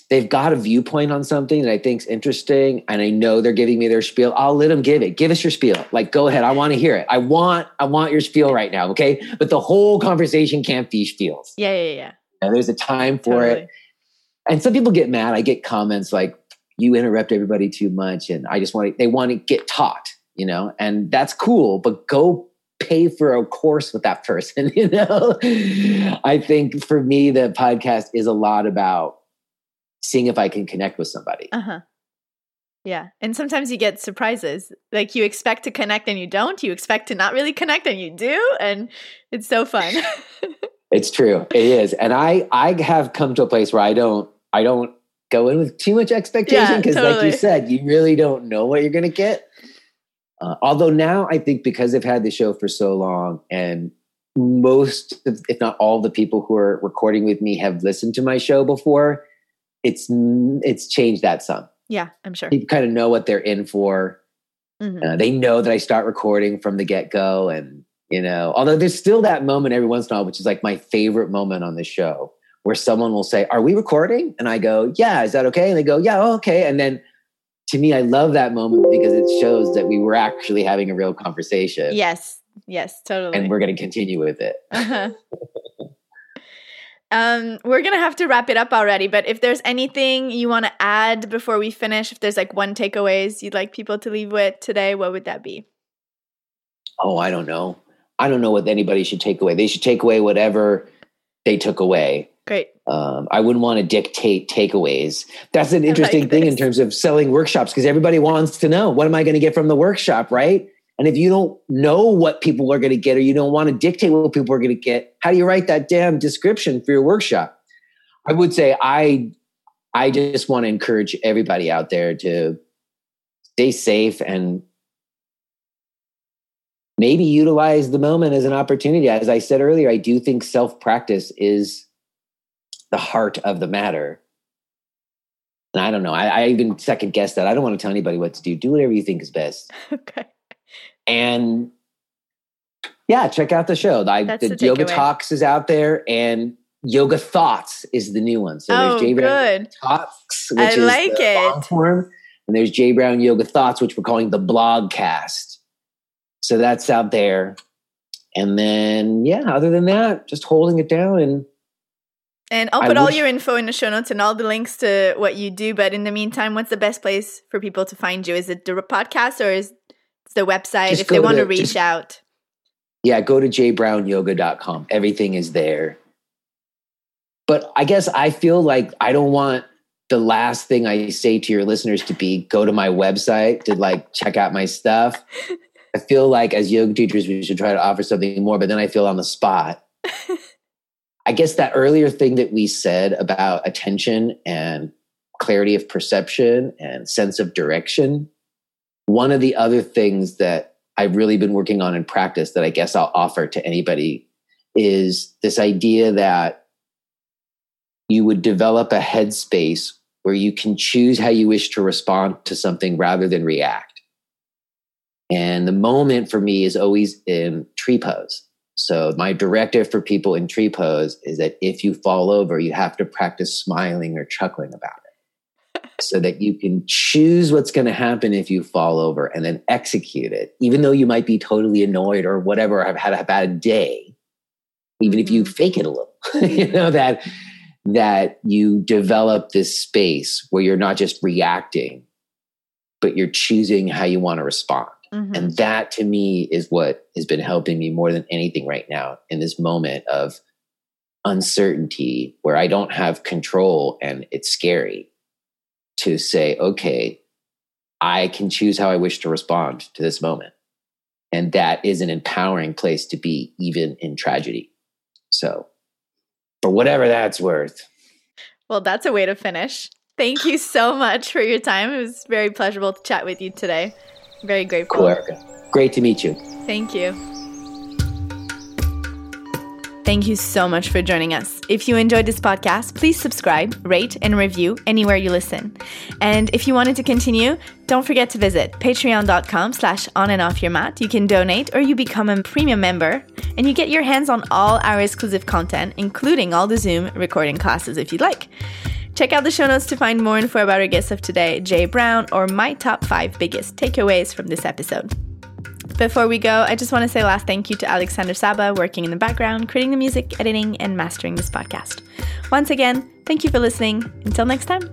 they've got a viewpoint on something that I think's interesting. And I know they're giving me their spiel. I'll let them give it. Give us your spiel. Like, go ahead. I want to hear it. I want your spiel right now. Okay. But the whole conversation can't be spiels. Yeah. And there's a time for it. And some people get mad. I get comments like, you interrupt everybody too much. And they want to get taught, you know, and that's cool, but go pay for a course with that person. You know, I think for me, the podcast is a lot about seeing if I can connect with somebody. Uh-huh. Yeah. And sometimes you get surprises, like you expect to connect and you don't, you expect to not really connect and you do. And it's so fun. It's true. It is. And I have come to a place where I don't go in with too much expectation because like you said, you really don't know what you're going to get. Although now I think because I've had the show for so long and most, if not all the people who are recording with me have listened to my show before, it's changed that some. Yeah, I'm sure. People kind of know what they're in for. Mm-hmm. They know that I start recording from the get-go and, you know, although there's still that moment every once in a while, which is like my favorite moment on the show, where someone will say, are we recording? And I go, yeah, is that okay? And they go, yeah, oh, okay. And then to me, I love that moment because it shows that we were actually having a real conversation. Yes, totally. And we're going to continue with it. Uh-huh. We're going to have to wrap it up already, but if there's anything you want to add before we finish, if there's like one takeaways you'd like people to leave with today, what would that be? Oh, I don't know. What anybody should take away. They should take away whatever they took away. Great. I wouldn't want to dictate takeaways. That's an interesting thing in terms of selling workshops because everybody wants to know, what am I going to get from the workshop, right? And if you don't know what people are going to get or you don't want to dictate what people are going to get, how do you write that damn description for your workshop? I would say I just want to encourage everybody out there to stay safe and maybe utilize the moment as an opportunity. As I said earlier, I do think self-practice is the heart of the matter. And I don't know. I even second guess that. I don't want to tell anybody what to do. Do whatever you think is best. Okay. And yeah, check out the show. The Yoga Talks is out there and Yoga Thoughts is the new one. So there's Jay Brown Yoga Talks, which I like is the long form. And there's Jay Brown Yoga Thoughts, which we're calling the blogcast. So that's out there. And then, yeah, other than that, just holding it down and And I'll put all your info in the show notes and all the links to what you do. But in the meantime, what's the best place for people to find you? Is it the podcast or is it the website if they want to reach out? Yeah, go to jbrownyoga.com. Everything is there. But I guess I feel like I don't want the last thing I say to your listeners to be go to my website to like check out my stuff. I feel like as yoga teachers, we should try to offer something more, but then I feel on the spot. I guess that earlier thing that we said about attention and clarity of perception and sense of direction, one of the other things that I've really been working on in practice that I guess I'll offer to anybody is this idea that you would develop a headspace where you can choose how you wish to respond to something rather than react. And the moment for me is always in tree pose. So my directive for people in tree pose is that if you fall over, you have to practice smiling or chuckling about it so that you can choose what's going to happen if you fall over and then execute it. Even though you might be totally annoyed or whatever, or have had a bad day, even if you fake it a little, you know, that you develop this space where you're not just reacting, but you're choosing how you want to respond. Mm-hmm. And that to me is what has been helping me more than anything right now in this moment of uncertainty where I don't have control and it's scary to say, okay, I can choose how I wish to respond to this moment. And that is an empowering place to be even in tragedy. So for whatever that's worth. Well, that's a way to finish. Thank you so much for your time. It was very pleasurable to chat with you today. Very grateful. Cool, Erica. Great to meet you. Thank you. Thank you so much for joining us. If you enjoyed this podcast, please subscribe, rate, and review anywhere you listen. And if you wanted to continue, don't forget to visit patreon.com/onandoffyourmat. You can donate or you become a premium member and you get your hands on all our exclusive content, including all the Zoom recording classes if you'd like. Check out the show notes to find more info about our guest of today, Jay Brown, or my top 5 biggest takeaways from this episode. Before we go, I just want to say a last thank you to Alexander Saba, working in the background, creating the music, editing, and mastering this podcast. Once again, thank you for listening. Until next time.